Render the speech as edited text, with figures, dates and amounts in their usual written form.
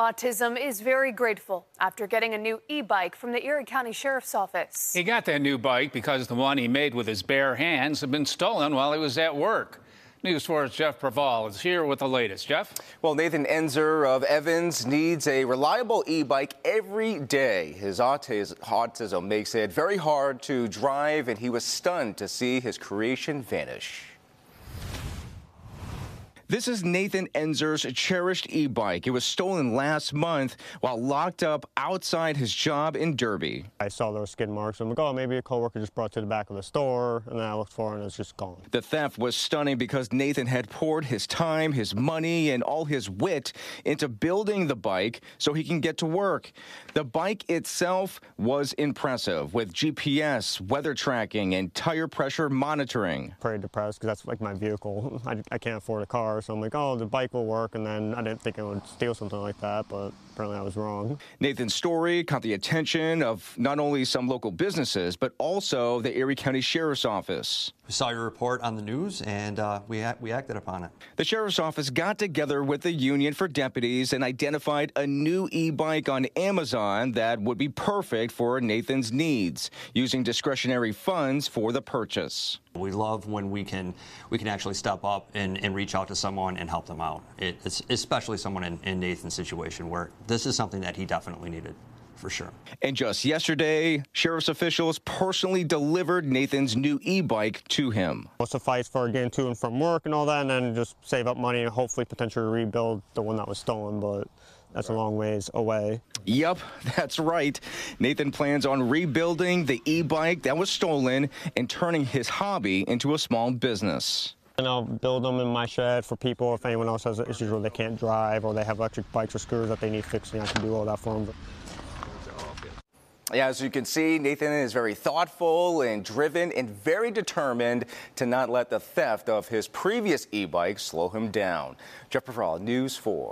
Autism is very grateful after getting a new e-bike from the Erie County Sheriff's Office. He got that new bike because the one he made with his bare hands had been stolen while he was at work. News Force Jeff Preval is here with the latest. Jeff? Well, Nathan Enzer of Evans needs a reliable e-bike every day. His autism makes it very hard to drive, and he was stunned to see his creation vanish. This is Nathan Enzer's cherished e-bike. It was stolen last month while locked up outside his job in Derby. I saw those skid marks. I'm like, oh, maybe a coworker just brought it to the back of the store. And then I looked for it and it was just gone. The theft was stunning because Nathan had poured his time, his money, and all his wit into building the bike so he can get to work. The bike itself was impressive with GPS, weather tracking, and tire pressure monitoring. Pretty depressed because that's like my vehicle. I can't afford a car. So I'm like, oh, the bike will work, and then I didn't think I would steal something like that, but apparently I was wrong. Nathan's story caught the attention of not only some local businesses, but also the Erie County Sheriff's Office. We saw your report on the news, and we acted upon it. The Sheriff's Office got together with the Union for Deputies and identified a new e-bike on Amazon that would be perfect for Nathan's needs, using discretionary funds for the purchase. We love when we can actually step up and reach out to someone and help them out. It's especially someone in Nathan's situation where this is something that he definitely needed. For sure. And just yesterday, sheriff's officials personally delivered Nathan's new e-bike to him. It'll suffice for getting to and from work and all that, and then just save up money and hopefully potentially rebuild the one that was stolen, but that's a long ways away. Yep, that's right. Nathan plans on rebuilding the e-bike that was stolen and turning his hobby into a small business. And I'll build them in my shed for people if anyone else has issues where they can't drive or they have electric bikes or scooters that they need fixing. I can do all that for them. Yeah, as you can see, Nathan is very thoughtful and driven and very determined to not let the theft of his previous e-bike slow him down. Jeff Perfillo, News 4.